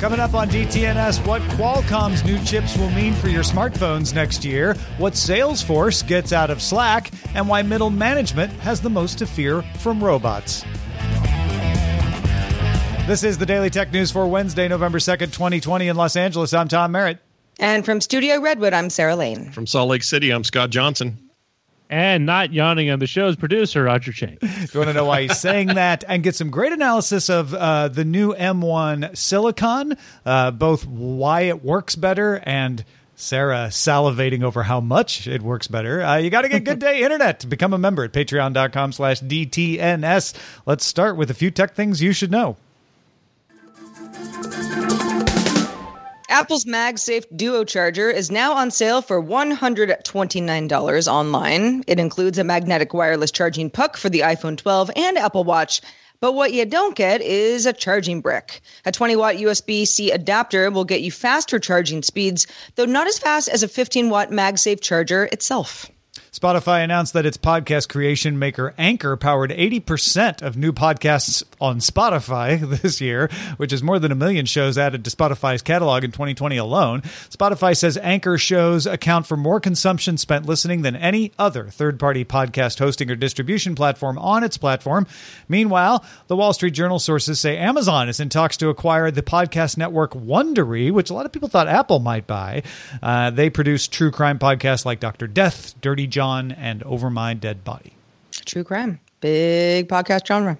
Coming up on DTNS, what Qualcomm's new chips will mean for your smartphones next year, what Salesforce gets out of Slack, and why middle management has the most to fear from robots. This is the Daily Tech News for Wednesday, November 2nd, 2020 in Los Angeles. I'm Tom Merritt. And from Studio Redwood, I'm Sarah Lane. From Salt Lake City, I'm Scott Johnson. And not yawning on the show's producer, Roger Chang. If you want to know why he's saying that and get some great analysis of the new M1 silicon, both why it works better and Sarah salivating over how much it works better, you got to get Good Day Internet. Become a member at patreon.com/DTNS. Let's start with a few tech things you should know. Apple's MagSafe Duo charger is now on sale for $129 online. It includes a magnetic wireless charging puck for the iPhone 12 and Apple Watch. But what you don't get is a charging brick. A 20-watt USB-C adapter will get you faster charging speeds, though not as fast as a 15-watt MagSafe charger itself. Spotify announced that its podcast creation maker Anchor powered 80% of new podcasts on Spotify this year, which is more than a million shows added to Spotify's catalog in 2020 alone. Spotify says Anchor shows account for more consumption spent listening than any other third-party podcast hosting or distribution platform on its platform. Meanwhile, the Wall Street Journal sources say Amazon is in talks to acquire the podcast network Wondery, which a lot of people thought Apple might buy. They produce true crime podcasts like Dr. Death, Dirty John, and Over My Dead Body. True crime. Big podcast genre.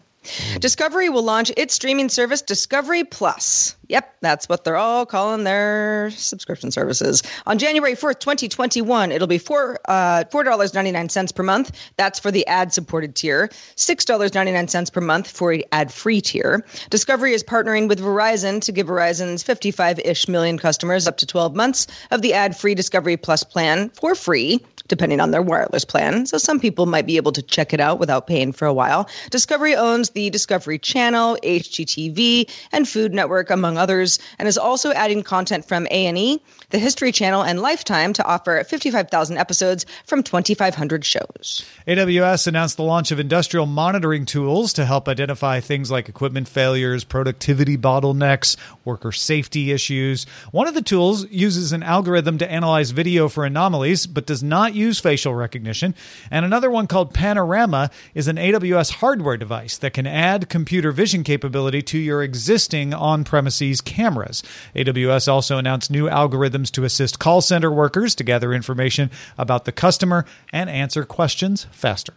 Discovery will launch its streaming service, Discovery Plus. Yep, that's what they're all calling their subscription services. On January 4th, 2021, it'll be $4.99 per month. That's for the ad-supported tier. $6.99 per month for the ad-free tier. Discovery is partnering with Verizon to give Verizon's 55-ish million customers up to 12 months of the ad-free Discovery Plus plan for free, depending on their wireless plan. So some people might be able to check it out without paying for a while. Discovery owns the Discovery Channel, HGTV, and Food Network, among others, and is also adding content from A&E, the History Channel, and Lifetime to offer 55,000 episodes from 2,500 shows. AWS announced the launch of industrial monitoring tools to help identify things like equipment failures, productivity bottlenecks, worker safety issues. One of the tools uses an algorithm to analyze video for anomalies, but does not use facial recognition. And another one called Panorama is an AWS hardware device that can add computer vision capability to your existing on-premises cameras. AWS also announced new algorithms to assist call center workers to gather information about the customer and answer questions faster.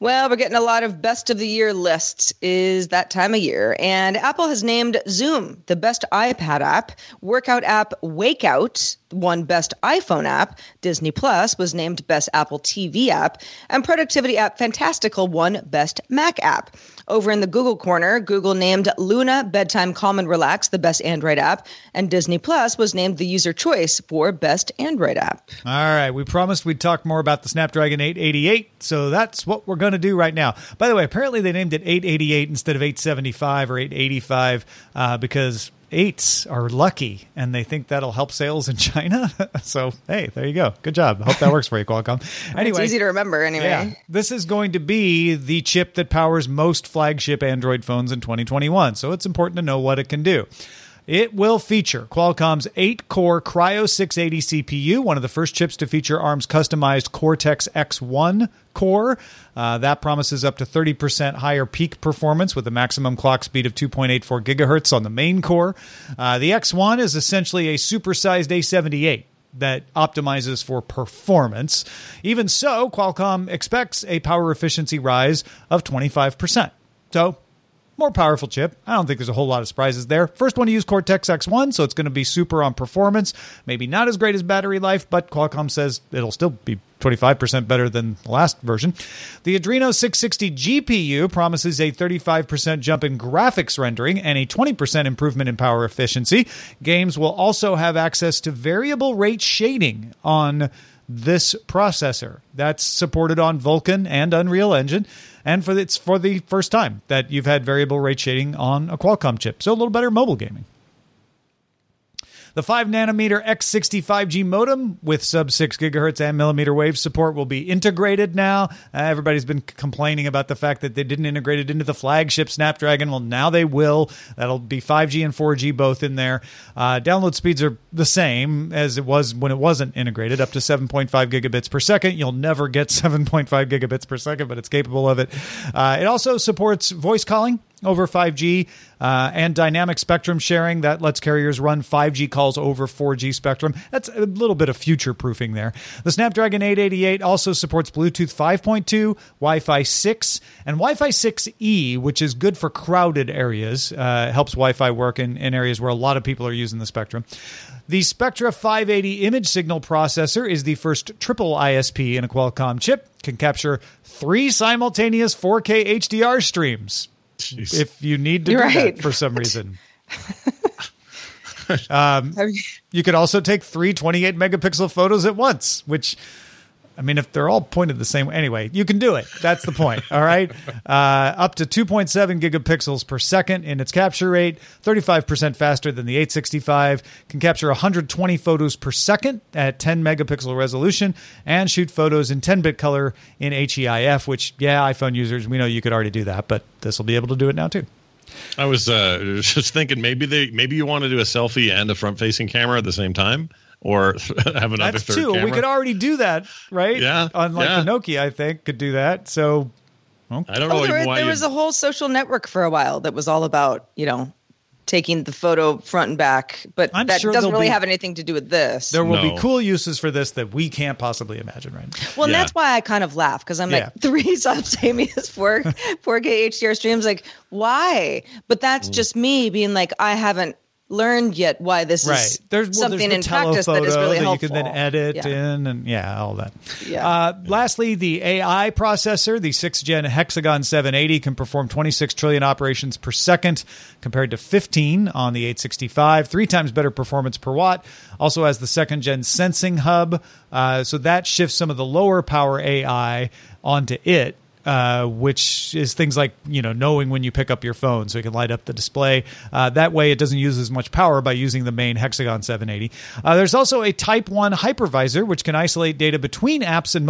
Well, we're getting a lot of best of the year lists. Is that time of year. And Apple has named Zoom the best iPad app, workout app Wakeout won best iPhone app, Disney Plus was named best Apple TV app, and productivity app Fantastical won best Mac app. Over in the Google corner, Google named Luna Bedtime Calm and Relax the best Android app, and Disney Plus was named the user choice for best Android app. All right, we promised we'd talk more about the Snapdragon 888, so that's what we're going to do right now. By the way, apparently they named it 888 instead of 875 or 885 because 8s are lucky and they think that'll help sales in China. So, hey, there you go. Good job. Hope that works for you, Qualcomm. Anyway, it's easy to remember anyway. Yeah, this is going to be the chip that powers most flagship Android phones in 2021. So it's important to know what it can do. It will feature Qualcomm's 8-core Cryo 680 CPU, one of the first chips to feature ARM's customized Cortex-X1 core. That promises up to 30% higher peak performance with a maximum clock speed of 2.84 gigahertz on the main core. The X1 is essentially a supersized A78 that optimizes for performance. Even so, Qualcomm expects a power efficiency rise of 25%. So, more powerful chip. I don't think there's a whole lot of surprises there. First one to use Cortex-X1, so it's going to be super on performance. Maybe not as great as battery life, but Qualcomm says it'll still be 25% better than the last version. The Adreno 660 GPU promises a 35% jump in graphics rendering and a 20% improvement in power efficiency. Games will also have access to variable rate shading on this processor. That's supported on Vulkan and Unreal Engine. And it's for the first time that you've had variable rate shading on a Qualcomm chip. So a little better mobile gaming. The 5-nanometer X65G modem with sub-6 gigahertz and millimeter wave support will be integrated now. Everybody's been complaining about the fact that they didn't integrate it into the flagship Snapdragon. Well, now they will. That'll be 5G and 4G both in there. Download speeds are the same as it was when it wasn't integrated, up to 7.5 gigabits per second. You'll never get 7.5 gigabits per second, but it's capable of it. It also supports voice calling over 5G and dynamic spectrum sharing. That lets carriers run 5G calls over 4G spectrum. That's a little bit of future proofing there. The Snapdragon 888 also supports Bluetooth 5.2, Wi-Fi 6, and Wi-Fi 6E, which is good for crowded areas. Helps Wi-Fi work in areas where a lot of people are using the spectrum. The Spectra 580 image signal processor is the first triple ISP in a Qualcomm chip. Can capture 3 simultaneous 4K HDR streams. Jeez. If you need to that for some reason. You could also take 3 28-megapixel photos at once, which, I mean, if they're all pointed the same way. Anyway, you can do it. That's the point, all right? Up to 2.7 gigapixels per second in its capture rate, 35% faster than the 865, can capture 120 photos per second at 10-megapixel resolution, and shoot photos in 10-bit color in HEIF, which, yeah, iPhone users, we know you could already do that, but this will be able to do it now, too. I was just thinking maybe you want to do a selfie and a front-facing camera at the same time. Or have another third camera. We could already do that, right? Yeah. The Nokia, I think, could do that. So, okay. I don't know. There was a whole social network for a while that was all about, taking the photo front and back. But that doesn't really have anything to do with this. There will be cool uses for this that we can't possibly imagine right now. Well, and that's why I kind of laugh, because I'm like, 3 simultaneous 4K HDR streams. Like, why? But that's just me being like, I haven't learned yet why this is something in practice that is really helpful. You can then edit in and all that. Yeah. Lastly, the AI processor, the 6th gen Hexagon 780, can perform 26 trillion operations per second compared to 15 on the 865, 3 times better performance per watt. Also has the 2nd gen sensing hub. So that shifts some of the lower power AI onto it. Which is things like, knowing when you pick up your phone so you can light up the display. That way it doesn't use as much power by using the main Hexagon 780. There's also a Type 1 hypervisor, which can isolate data between apps and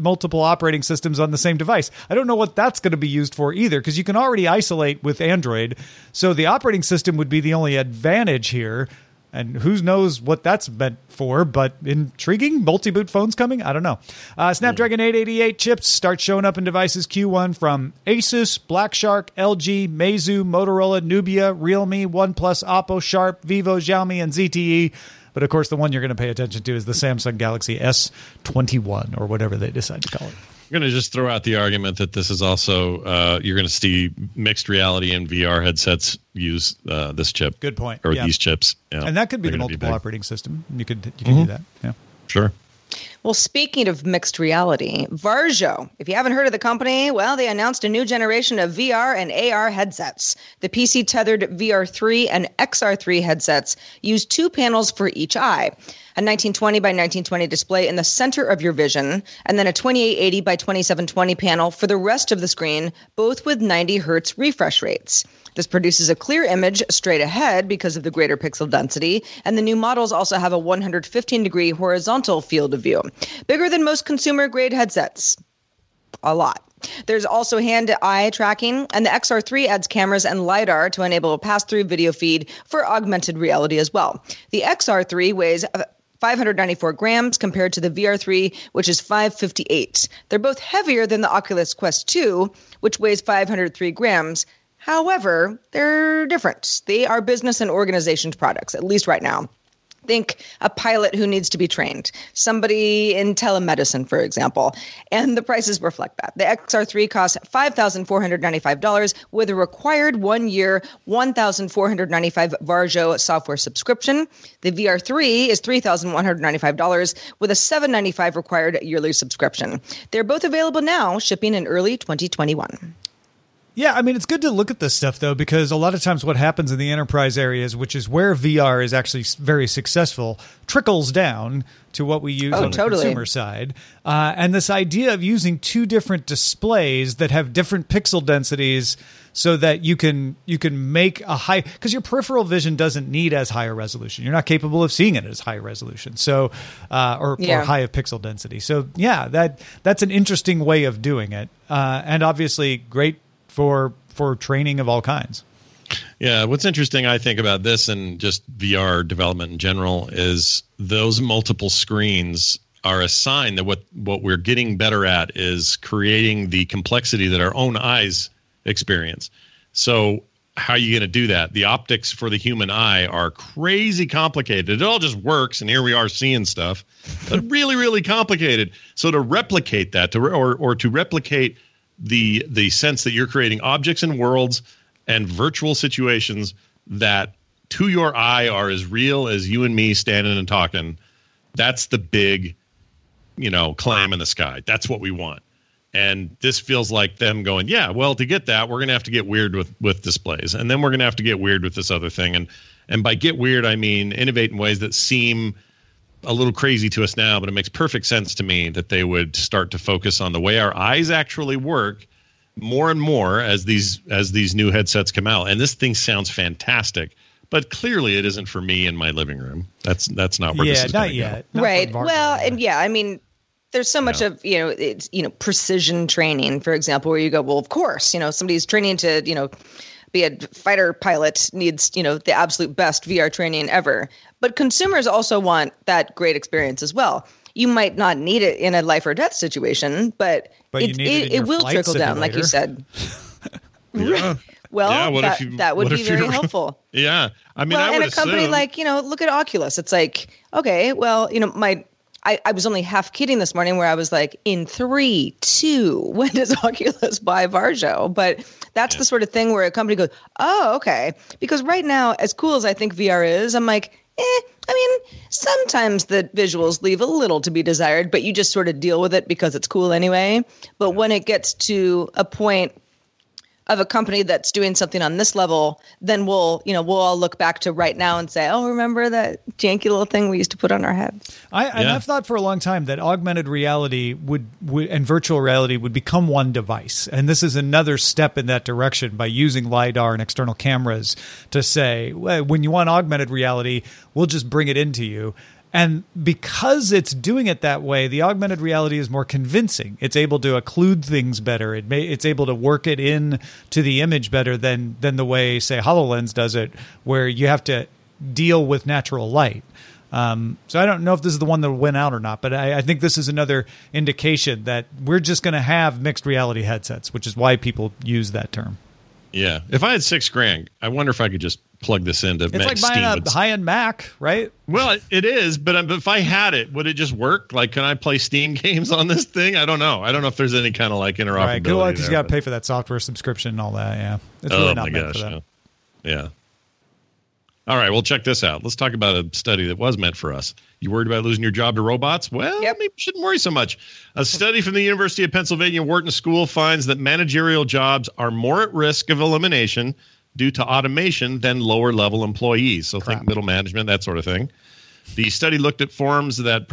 multiple operating systems on the same device. I don't know what that's going to be used for either, because you can already isolate with Android. So the operating system would be the only advantage here. And who knows what that's meant for, but intriguing. Multi-boot phones coming? I don't know. Snapdragon 888 chips start showing up in devices Q1 from Asus, Black Shark, LG, Meizu, Motorola, Nubia, Realme, OnePlus, Oppo, Sharp, Vivo, Xiaomi, and ZTE. But, of course, the one you're going to pay attention to is the Samsung Galaxy S21 or whatever they decide to call it. I'm going to just throw out the argument that this is also you're going to see mixed reality and VR headsets use this chip. Good point. Or these chips. Yeah. And that could be the multiple operating system. You could do that. Yeah. Sure. Well, speaking of mixed reality, Varjo, if you haven't heard of the company, well, they announced a new generation of VR and AR headsets. The PC-tethered VR3 and XR3 headsets use two panels for each eye, a 1920 by 1920 display in the center of your vision, and then a 2880 by 2720 panel for the rest of the screen, both with 90 hertz refresh rates. This produces a clear image straight ahead because of the greater pixel density, and the new models also have a 115-degree horizontal field of view, bigger than most consumer-grade headsets. A lot. There's also hand-to-eye tracking, and the XR3 adds cameras and LiDAR to enable a pass-through video feed for augmented reality as well. The XR3 weighs 594 grams compared to the VR3, which is 558. They're both heavier than the Oculus Quest 2, which weighs 503 grams. However, they're different. They are business and organization products, at least right now. Think a pilot who needs to be trained, somebody in telemedicine, for example, and the prices reflect that. The XR3 costs $5,495 with a required one-year, $1,495 Varjo software subscription. The VR3 is $3,195 with a $795 required yearly subscription. They're both available now, shipping in early 2021. Yeah, I mean, it's good to look at this stuff, though, because a lot of times what happens in the enterprise areas, which is where VR is actually very successful, trickles down to what we use the consumer side. And this idea of using two different displays that have different pixel densities so that you can make a high... Because your peripheral vision doesn't need as high a resolution. You're not capable of seeing it as high a resolution or high of pixel density. So, yeah, that's an interesting way of doing it. And obviously, great for training of all kinds. Yeah, what's interesting, I think, about this and just VR development in general is those multiple screens are a sign that what we're getting better at is creating the complexity that our own eyes experience. So how are you going to do that? The optics for the human eye are crazy complicated. It all just works, and here we are seeing stuff, but really, really complicated. So to replicate that, to replicate the sense that you're creating objects and worlds and virtual situations that to your eye are as real as you and me standing and talking. That's the big, climb in the sky. That's what we want. And this feels like them going, yeah, well, to get that, we're going to have to get weird with displays. And then we're going to have to get weird with this other thing. And by get weird, I mean innovate in ways that seem a little crazy to us now, but it makes perfect sense to me that they would start to focus on the way our eyes actually work more and more as these new headsets come out. And this thing sounds fantastic, but clearly it isn't for me in my living room. That's not where this is going to go. Not right. Well, and yeah, I mean, there's so much of, it's, precision training, for example, where you go, well, of course, somebody's training to, be a fighter pilot needs, the absolute best VR training ever. But consumers also want that great experience as well. You might not need it in a life or death situation, but it will trickle down, like you said. Yeah. Well, that would be very helpful. Yeah. I mean, I would assume. And a company like, look at Oculus. It's like, okay, well, I was only half kidding this morning where I was like, in 3, 2, when does Oculus buy Varjo? But that's the sort of thing where a company goes, oh, okay. Because right now, as cool as I think VR is, I'm like, sometimes the visuals leave a little to be desired, but you just sort of deal with it because it's cool anyway. But when it gets to a point of a company that's doing something on this level, then we'll all look back to right now and say, oh, remember that janky little thing we used to put on our heads? I've thought for a long time that augmented reality and virtual reality would become one device. And this is another step in that direction by using LiDAR and external cameras to say, well, when you want augmented reality, we'll just bring it into you. And because it's doing it that way, the augmented reality is more convincing. It's able to occlude things better. It's able to work it in to the image better than the way, say, HoloLens does it, where you have to deal with natural light. So I don't know if this is the one that went out or not, but I think this is another indication that we're just going to have mixed reality headsets, which is why people use that term. Yeah. If I had $6,000, I wonder if I could just plug this into Mac. It's like buying a high-end Mac, right? Well, it is, but if I had it, would it just work? Like, can I play Steam games on this thing? I don't know. I don't know if there's any kind of like interoperability. All right, good luck because you got to pay for that software subscription and all that. Yeah, it's really not meant for that. Yeah. All right, well, check this out. Let's talk about a study that was meant for us. You worried about losing your job to robots? Well, maybe you shouldn't worry so much. A study from the University of Pennsylvania Wharton School finds that managerial jobs are more at risk of elimination due to automation than lower-level employees. So think middle management, that sort of thing. The study looked at firms that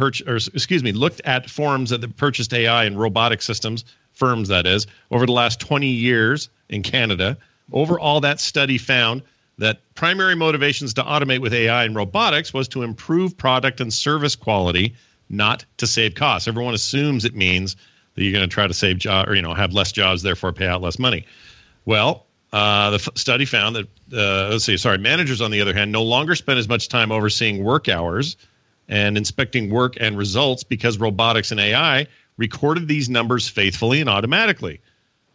purchased AI and robotic systems, firms that is, over the last 20 years in Canada. Overall, that study found that primary motivations to automate with AI and robotics was to improve product and service quality, not to save costs. Everyone assumes it means that you're going to try to save job or have less jobs, therefore pay out less money. Well, the study found that managers, on the other hand, no longer spend as much time overseeing work hours and inspecting work and results because robotics and AI recorded these numbers faithfully and automatically.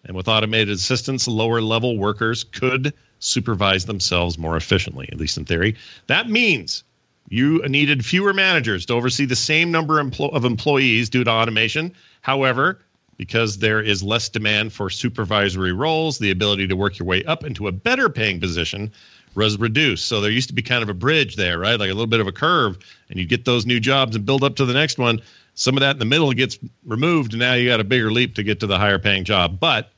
And with automated assistance, lower-level workers could supervise themselves more efficiently, at least in theory. That means you needed fewer managers to oversee the same number of employees due to automation. However, because there is less demand for supervisory roles, the ability to work your way up into a better-paying position was reduced. So there used to be kind of a bridge there, right? Like a little bit of a curve, and you get those new jobs and build up to the next one. Some of that in the middle gets removed, and now you got a bigger leap to get to the higher-paying job. But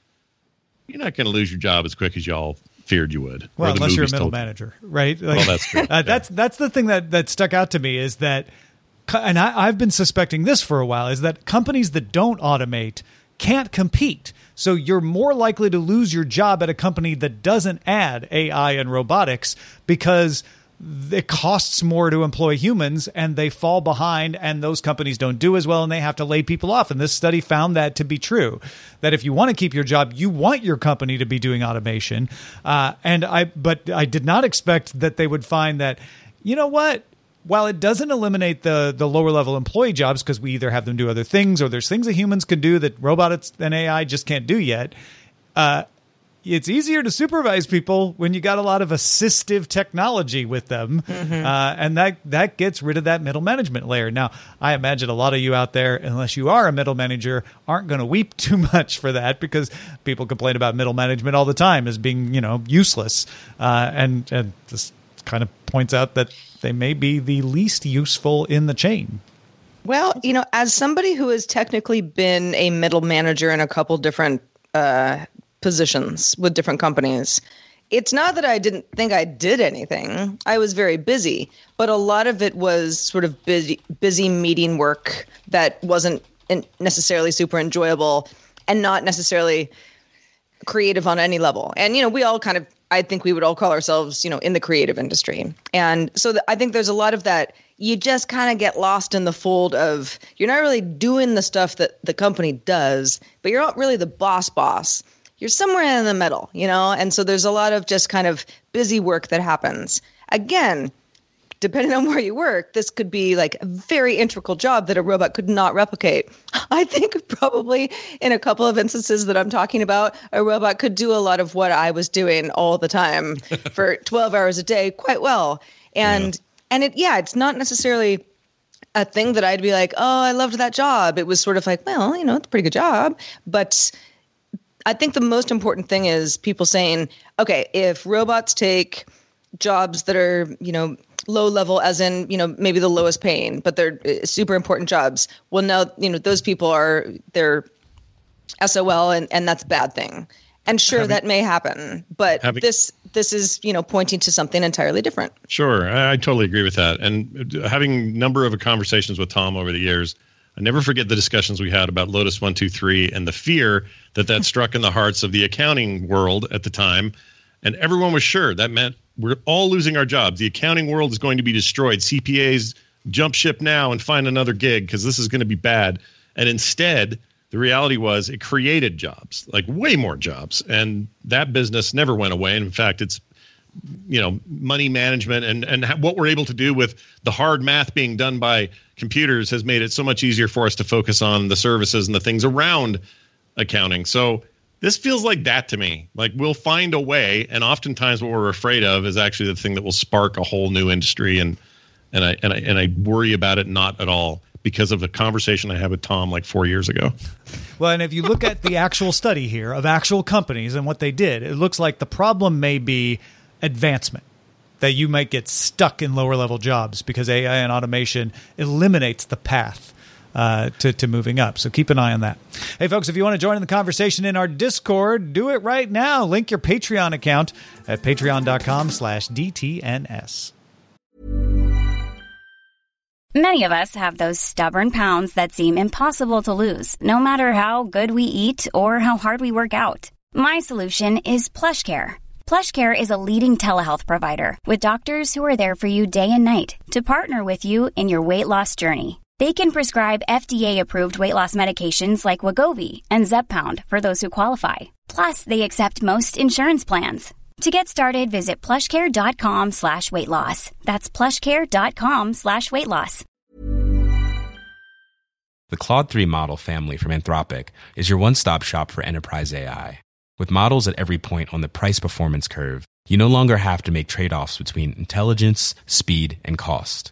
you're not going to lose your job as quick as y'all feared you would. Well, unless you're a middle manager, right? Like, well, that's true. That's the thing that stuck out to me is that, and I've been suspecting this for a while, is that companies that don't automate can't compete. So you're more likely to lose your job at a company that doesn't add AI and robotics because it costs more to employ humans and they fall behind and those companies don't do as well and they have to lay people off. And this study found that to be true, that if you want to keep your job, you want your company to be doing automation. But I did not expect that they would find that, you know what? While it doesn't eliminate the lower-level employee jobs because we either have them do other things or there's things that humans can do that robots and AI just can't do yet, it's easier to supervise people when you got a lot of assistive technology with them, and that gets rid of that middle management layer. Now, I imagine a lot of you out there, unless you are a middle manager, aren't going to weep too much for that because people complain about middle management all the time as being, useless, and this kind of points out that they may be the least useful in the chain. Well, as somebody who has technically been a middle manager in a couple different positions with different companies, it's not that I didn't think I did anything. I was very busy, but a lot of it was sort of busy meeting work that wasn't necessarily super enjoyable and not necessarily creative on any level. And, we all kind of, I think we would all call ourselves, in the creative industry. And so I think there's a lot of that. You just kind of get lost in the fold of you're not really doing the stuff that the company does, but you're not really the boss. You're somewhere in the middle, And so there's a lot of just kind of busy work that happens. Again, depending on where you work, this could be like a very integral job that a robot could not replicate. I think probably in a couple of instances that I'm talking about, a robot could do a lot of what I was doing all the time for 12 hours a day quite well. And it's not necessarily a thing that I'd be like, oh, I loved that job. It was sort of like, well, it's a pretty good job. But I think the most important thing is people saying, okay, if robots take jobs that are, low level, as in, maybe the lowest paying, but they're super important jobs. Well, now, those people they're SOL, and that's a bad thing. And sure, that may happen, but this is, pointing to something entirely different. Sure. I totally agree with that. And having a number of conversations with Tom over the years, I never forget the discussions we had about Lotus 123 and the fear that struck in the hearts of the accounting world at the time. And everyone was sure that meant we're all losing our jobs. The accounting world is going to be destroyed. CPAs, jump ship now and find another gig because this is going to be bad. And instead, the reality was it created jobs, like way more jobs. And that business never went away. And in fact, it's, money management and what we're able to do with the hard math being done by computers has made it so much easier for us to focus on the services and the things around accounting. So this feels like that to me. Like, we'll find a way, and oftentimes what we're afraid of is actually the thing that will spark a whole new industry. And I worry about it not at all because of a conversation I had with Tom like 4 years ago. Well, and if you look at the actual study here of actual companies and what they did, it looks like the problem may be advancement. that you might get stuck in lower level jobs because AI and automation eliminates the path to moving up. So keep an eye on that. Hey, folks, if you want to join in the conversation in our Discord, do it right now. Link your Patreon account at patreon.com/DTNS. Many of us have those stubborn pounds that seem impossible to lose, no matter how good we eat or how hard we work out. My solution is PlushCare. PlushCare is a leading telehealth provider with doctors who are there for you day and night to partner with you in your weight loss journey. They can prescribe FDA-approved weight loss medications like Wegovy and Zepbound for those who qualify. Plus, they accept most insurance plans. To get started, visit plushcare.com/weight loss. That's plushcare.com/weight loss. The Claude 3 model family from Anthropic is your one-stop shop for enterprise AI. With models at every point on the price-performance curve, you no longer have to make trade-offs between intelligence, speed, and cost.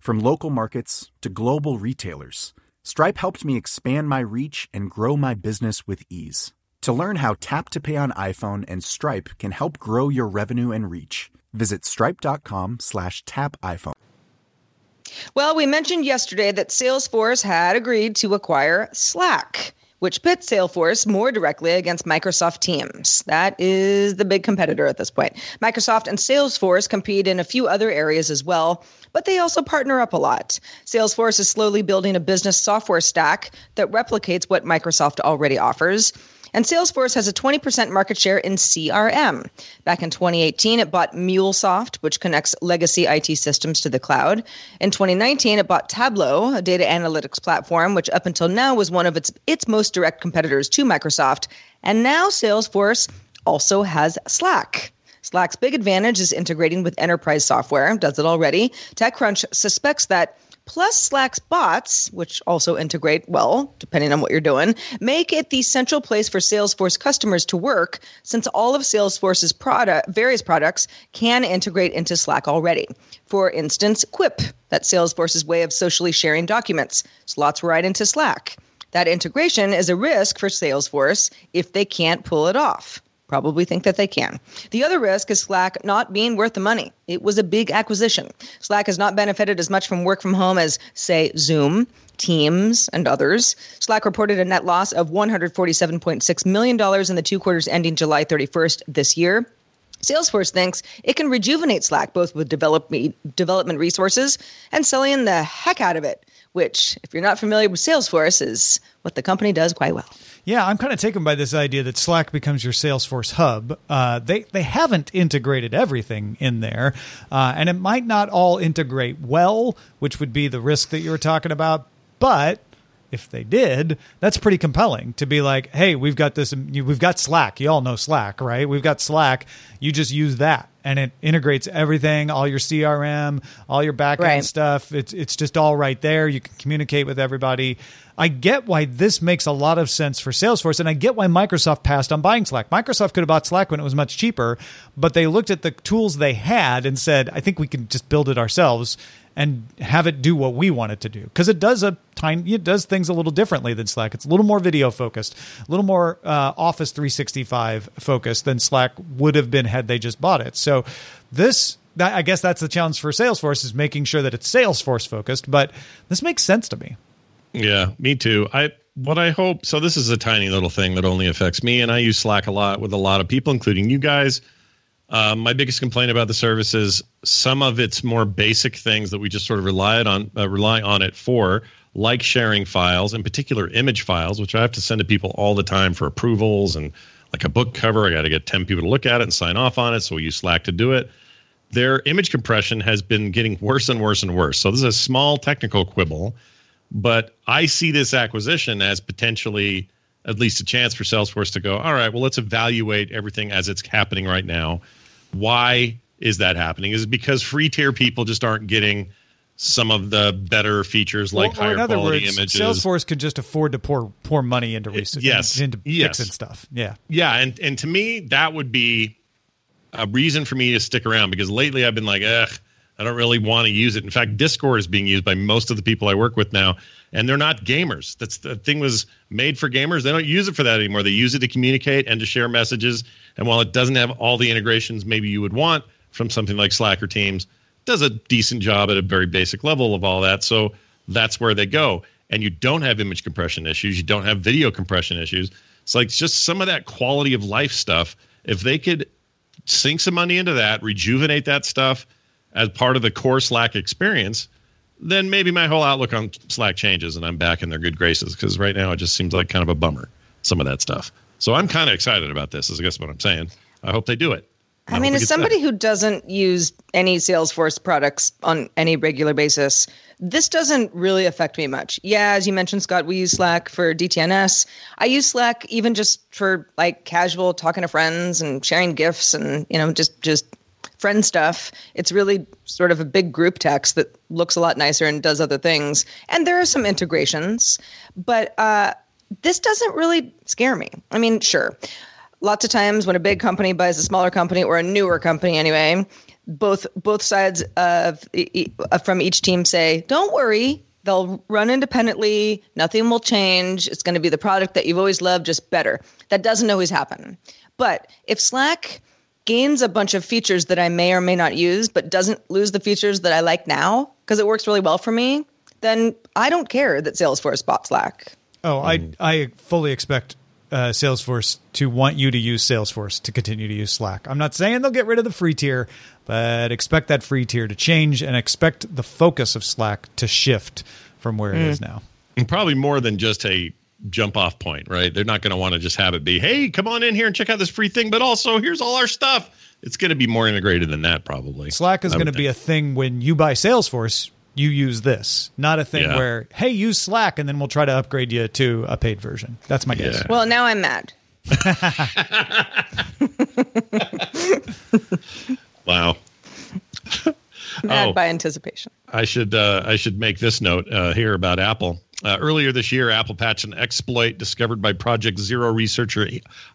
From local markets to global retailers, Stripe helped me expand my reach and grow my business with ease. To learn how Tap to Pay on iPhone and Stripe can help grow your revenue and reach, visit stripe.com/tapiphone. Well, we mentioned yesterday that Salesforce had agreed to acquire Slack, which pits Salesforce more directly against Microsoft Teams. That is the big competitor at this point. Microsoft and Salesforce compete in a few other areas as well, but they also partner up a lot. Salesforce is slowly building a business software stack that replicates what Microsoft already offers. And Salesforce has a 20% market share in CRM. Back in 2018, it bought MuleSoft, which connects legacy IT systems to the cloud. In 2019, it bought Tableau, a data analytics platform, which up until now was one of its most direct competitors to Microsoft. And now Salesforce also has Slack. Slack's big advantage is integrating with enterprise software, does it already. TechCrunch suspects that, plus Slack's bots, which also integrate well, depending on what you're doing, make it the central place for Salesforce customers to work, since all of Salesforce's various products can integrate into Slack already. For instance, Quip, that's Salesforce's way of socially sharing documents, slots right into Slack. That integration is a risk for Salesforce if they can't pull it off. Probably think that they can. The other risk is Slack not being worth the money. It was a big acquisition. Slack has not benefited as much from work from home as, say, Zoom, Teams, and others. Slack reported a net loss of $147.6 million in the 2 quarters ending July 31st this year. Salesforce thinks it can rejuvenate Slack both with development resources and selling the heck out of it, which, if you're not familiar with Salesforce, is what the company does quite well. Yeah, I'm kind of taken by this idea that Slack becomes your Salesforce hub. They haven't integrated everything in there, and it might not all integrate well, which would be the risk that you were talking about. But if they did, that's pretty compelling to be like, hey, we've got this. We've got Slack. You all know Slack, right? We've got Slack. You just use that. And it integrates everything, all your CRM, all your back-end stuff. It's just all right there. You can communicate with everybody. I get why this makes a lot of sense for Salesforce, and I get why Microsoft passed on buying Slack. Microsoft could have bought Slack when it was much cheaper, but they looked at the tools they had and said, I think we can just build it ourselves and have it do what we want it to do. Because it does it does things a little differently than Slack. It's a little more video-focused, a little more Office 365-focused than Slack would have been had they just bought it. So I guess that's the challenge for Salesforce, is making sure that it's Salesforce-focused. But this makes sense to me. Yeah, me too. So this is a tiny little thing that only affects me, and I use Slack a lot with a lot of people, including you guys. My biggest complaint about the service is some of its more basic things that we just sort of rely on it for, like sharing files, in particular image files, which I have to send to people all the time for approvals, and like a book cover, I got to get 10 people to look at it and sign off on it. So we use Slack to do it. Their image compression has been getting worse and worse and worse. So this is a small technical quibble, but I see this acquisition as potentially at least a chance for Salesforce to go, all right, well, let's evaluate everything as it's happening right now. Why is that happening? Is it because free tier people just aren't getting some of the better features, like higher quality images? Salesforce could just afford to pour money into research, fixing stuff. Yeah, and to me, that would be a reason for me to stick around, because lately I've been like, I don't really want to use it. In fact, Discord is being used by most of the people I work with now, and they're not gamers. The thing was made for gamers. They don't use it for that anymore. They use it to communicate and to share messages. And while it doesn't have all the integrations maybe you would want from something like Slack or Teams, it does a decent job at a very basic level of all that. So that's where they go. And you don't have image compression issues. You don't have video compression issues. It's like just some of that quality of life stuff. If they could sink some money into that, rejuvenate that stuff as part of the core Slack experience, then maybe my whole outlook on Slack changes and I'm back in their good graces, because right now it just seems like kind of a bummer, some of that stuff. So I'm kind of excited about this, is I guess what I'm saying. I hope they do it. I mean, as somebody who doesn't use any Salesforce products on any regular basis, this doesn't really affect me much. Yeah, as you mentioned, Scott, we use Slack for DTNS. I use Slack even just for like casual talking to friends and sharing GIFs and, you know, just friend stuff. It's really sort of a big group text that looks a lot nicer and does other things. And there are some integrations, but this doesn't really scare me. I mean, sure, lots of times when a big company buys a smaller company, or a newer company anyway, both sides from each team say, don't worry, they'll run independently, nothing will change, it's going to be the product that you've always loved, just better. That doesn't always happen. But if Slack gains a bunch of features that I may or may not use, but doesn't lose the features that I like now because it works really well for me, then I don't care that Salesforce bought Slack. Oh, I fully expect Salesforce to want you to use Salesforce to continue to use Slack. I'm not saying they'll get rid of the free tier, but expect that free tier to change and expect the focus of Slack to shift from where it is now. And probably more than just a jump off point, right? They're not going to want to just have it be, hey, come on in here and check out this free thing, but also here's all our stuff. It's going to be more integrated than that, probably. Slack is going to be a thing when you buy Salesforce, you use this, not a thing where, hey, use Slack, and then we'll try to upgrade you to a paid version. That's my guess. Well, now I'm mad. Wow. Mad by anticipation. I should make this note here about Apple. Earlier this year, Apple patched an exploit discovered by Project Zero researcher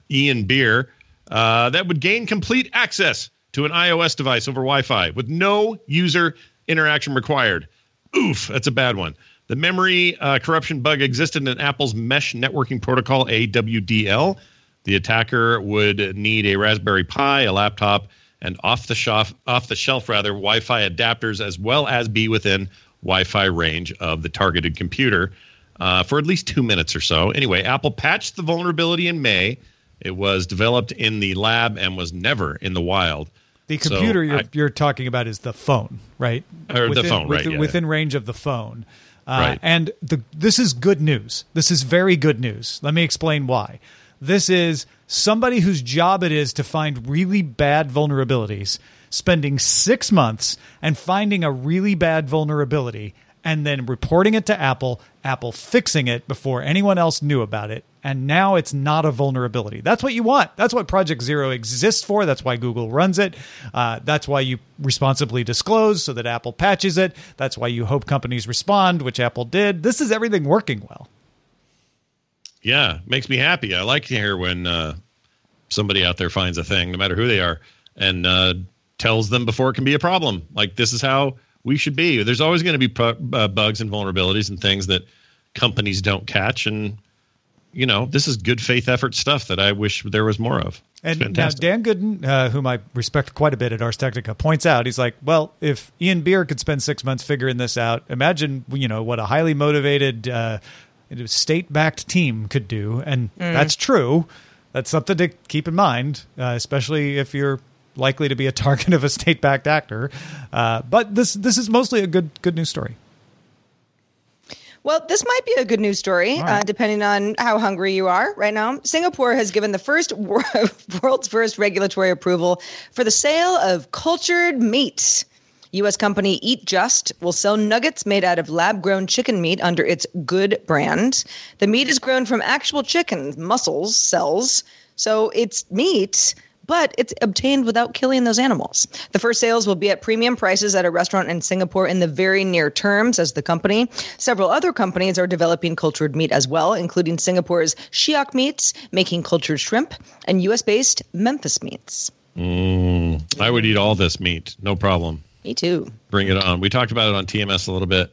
Ian Beer that would gain complete access to an iOS device over Wi-Fi with no user interaction required. Oof, that's a bad one. The memory corruption bug existed in Apple's mesh networking protocol, AWDL. The attacker would need a Raspberry Pi, a laptop, and off the shelf Wi-Fi adapters, as well as be within Wi-Fi range of the targeted computer for at least 2 minutes or so. Anyway, Apple patched the vulnerability in May. It was developed in the lab and was never in the wild. The computer you're talking about is the phone, right? Or within, the phone, right? Within range of the phone. Right. And this is good news. This is very good news. Let me explain why. This is somebody whose job it is to find really bad vulnerabilities spending 6 months and finding a really bad vulnerability and then reporting it to Apple, Apple fixing it before anyone else knew about it. And now it's not a vulnerability. That's what you want. That's what Project Zero exists for. That's why Google runs it. That's why you responsibly disclose so that Apple patches it. That's why you hope companies respond, which Apple did. This is everything working well. Yeah, makes me happy. I like to hear when somebody out there finds a thing, no matter who they are, and tells them before it can be a problem. Like, this is how we should be. There's always going to be bugs and vulnerabilities and things that companies don't catch. And, you know, this is good faith effort stuff that I wish there was more of. And now Dan Gooden, whom I respect quite a bit at Ars Technica, points out, he's like, well, if Ian Beer could spend 6 months figuring this out, imagine, you know, what a highly motivated state-backed team could do. And that's true. That's something to keep in mind, especially if you're likely to be a target of a state-backed actor. But this is mostly a good news story. Well, this might be a good news story, depending on how hungry you are right now. Singapore has given the world's first regulatory approval for the sale of cultured meat. U.S. company Eat Just will sell nuggets made out of lab-grown chicken meat under its Good brand. The meat is grown from actual chicken muscles, cells, so it's meat, but it's obtained without killing those animals. The first sales will be at premium prices at a restaurant in Singapore in the very near term, says the company. Several other companies are developing cultured meat as well, including Singapore's Shiok Meats, making cultured shrimp, and U.S.-based Memphis Meats. I would eat all this meat, no problem. Me too. Bring it on. We talked about it on TMS a little bit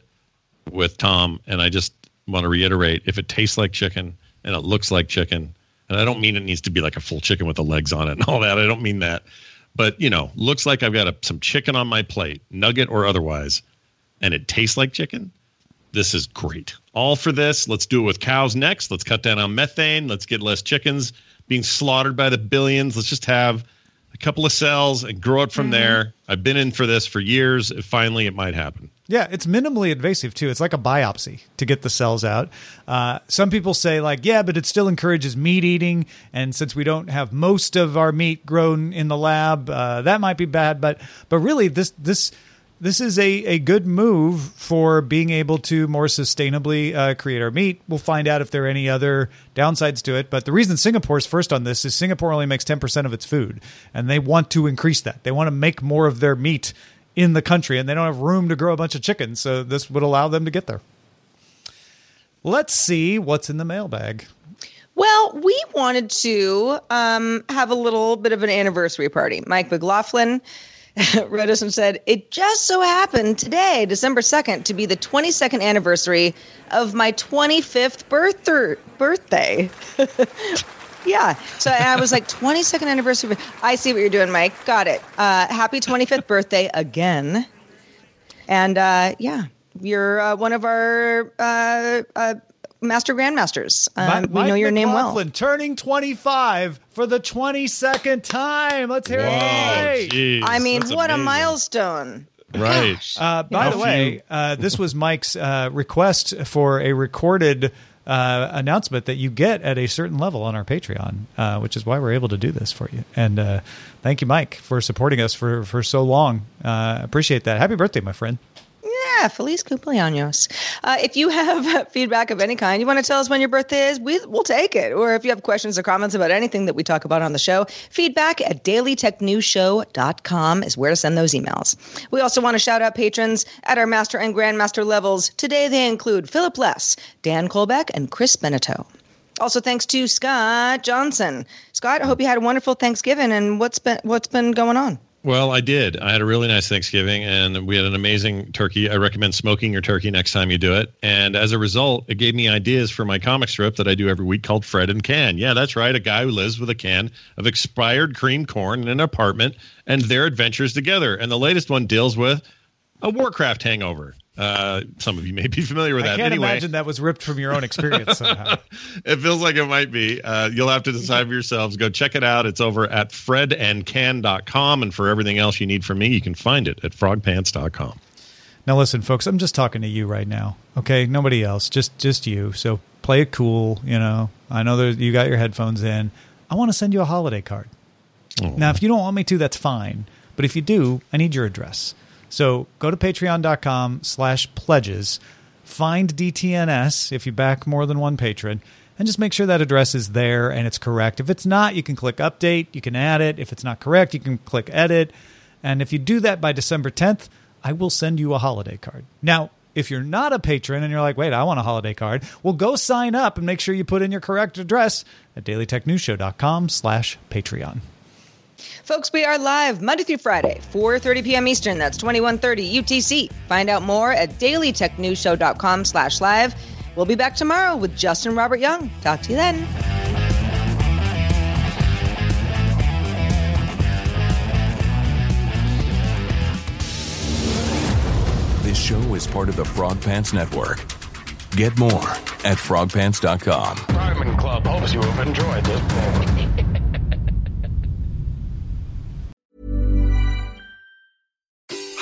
with Tom, and I just want to reiterate, if it tastes like chicken and it looks like chicken, and I don't mean it needs to be like a full chicken with the legs on it and all that. I don't mean that. But, you know, looks like I've got some chicken on my plate, nugget or otherwise, and it tastes like chicken. This is great. All for this. Let's do it with cows next. Let's cut down on methane. Let's get less chickens being slaughtered by the billions. Let's just have a couple of cells and grow it from there. I've been in for this for years. Finally, it might happen. Yeah, it's minimally invasive, too. It's like a biopsy to get the cells out. Some people say, like, yeah, but it still encourages meat eating. And since we don't have most of our meat grown in the lab, that might be bad. But really, this is a good move for being able to more sustainably create our meat. We'll find out if there are any other downsides to it. But the reason Singapore's first on this is Singapore only makes 10% of its food, and they want to increase that. They want to make more of their meat in the country, and they don't have room to grow a bunch of chickens, so this would allow them to get there. Let's see what's in the mailbag. Well, we wanted to have a little bit of an anniversary party. Mike McLaughlin wrote us and said, it just so happened today, December 2nd, to be the 22nd anniversary of my 25th birthday. Yeah. So I was like, 22nd anniversary. I see what you're doing, Mike. Got it. Happy 25th birthday again. And yeah, you're one of our master grandmasters. We know your name well. Turning 25 for the 22nd time. Let's hear it. Geez, I mean, what amazing. A milestone. Right. By the way, this was Mike's request for a recorded announcement that you get at a certain level on our Patreon, which is why we're able to do this for you. And thank you, Mike, for supporting us for so long. Appreciate that. Happy birthday, my friend. Yeah, feliz cumpleaños. If you have feedback of any kind, you want to tell us when your birthday is, we'll take it. Or if you have questions or comments about anything that we talk about on the show, feedback@dailytechnewsshow.com is where to send those emails. We also want to shout out patrons at our master and grandmaster levels. Today they include Philip Less, Dan Kolbeck, and Chris Beneteau. Also, thanks to Scott Johnson. Scott, I hope you had a wonderful Thanksgiving, and what's been going on? Well, I did. I had a really nice Thanksgiving, and we had an amazing turkey. I recommend smoking your turkey next time you do it. And as a result, it gave me ideas for my comic strip that I do every week called Fred and Can. Yeah, that's right. A guy who lives with a can of expired cream corn in an apartment and their adventures together. And the latest one deals with a Warcraft hangover. Some of you may be familiar with that. I can't imagine that was ripped from your own experience somehow. It feels like it might be. You'll have to decide for yourselves. Go check it out. It's over at fredandcan.com. And for everything else you need from me, you can find it at frogpants.com. Now, listen, folks, I'm just talking to you right now. Okay? Nobody else. Just you. So play it cool. You know, I know you got your headphones in. I want to send you a holiday card. Aww. Now, if you don't want me to, that's fine. But if you do, I need your address. So go to patreon.com/pledges, find DTNS if you back more than one patron, and just make sure that address is there and it's correct. If it's not, you can click update, you can add it. If it's not correct, you can click edit. And if you do that by December 10th, I will send you a holiday card. Now, if you're not a patron and you're like, wait, I want a holiday card, well, go sign up and make sure you put in your correct address at dailytechnewsshow.com/Patreon. Folks, we are live Monday through Friday, 4:30 p.m. Eastern. That's 21:30 UTC. Find out more at dailytechnewsshow.com/live. We'll be back tomorrow with Justin Robert Young. Talk to you then. This show is part of the Frog Pants Network. Get more at frogpants.com. Ryman Club hopes you have enjoyed this.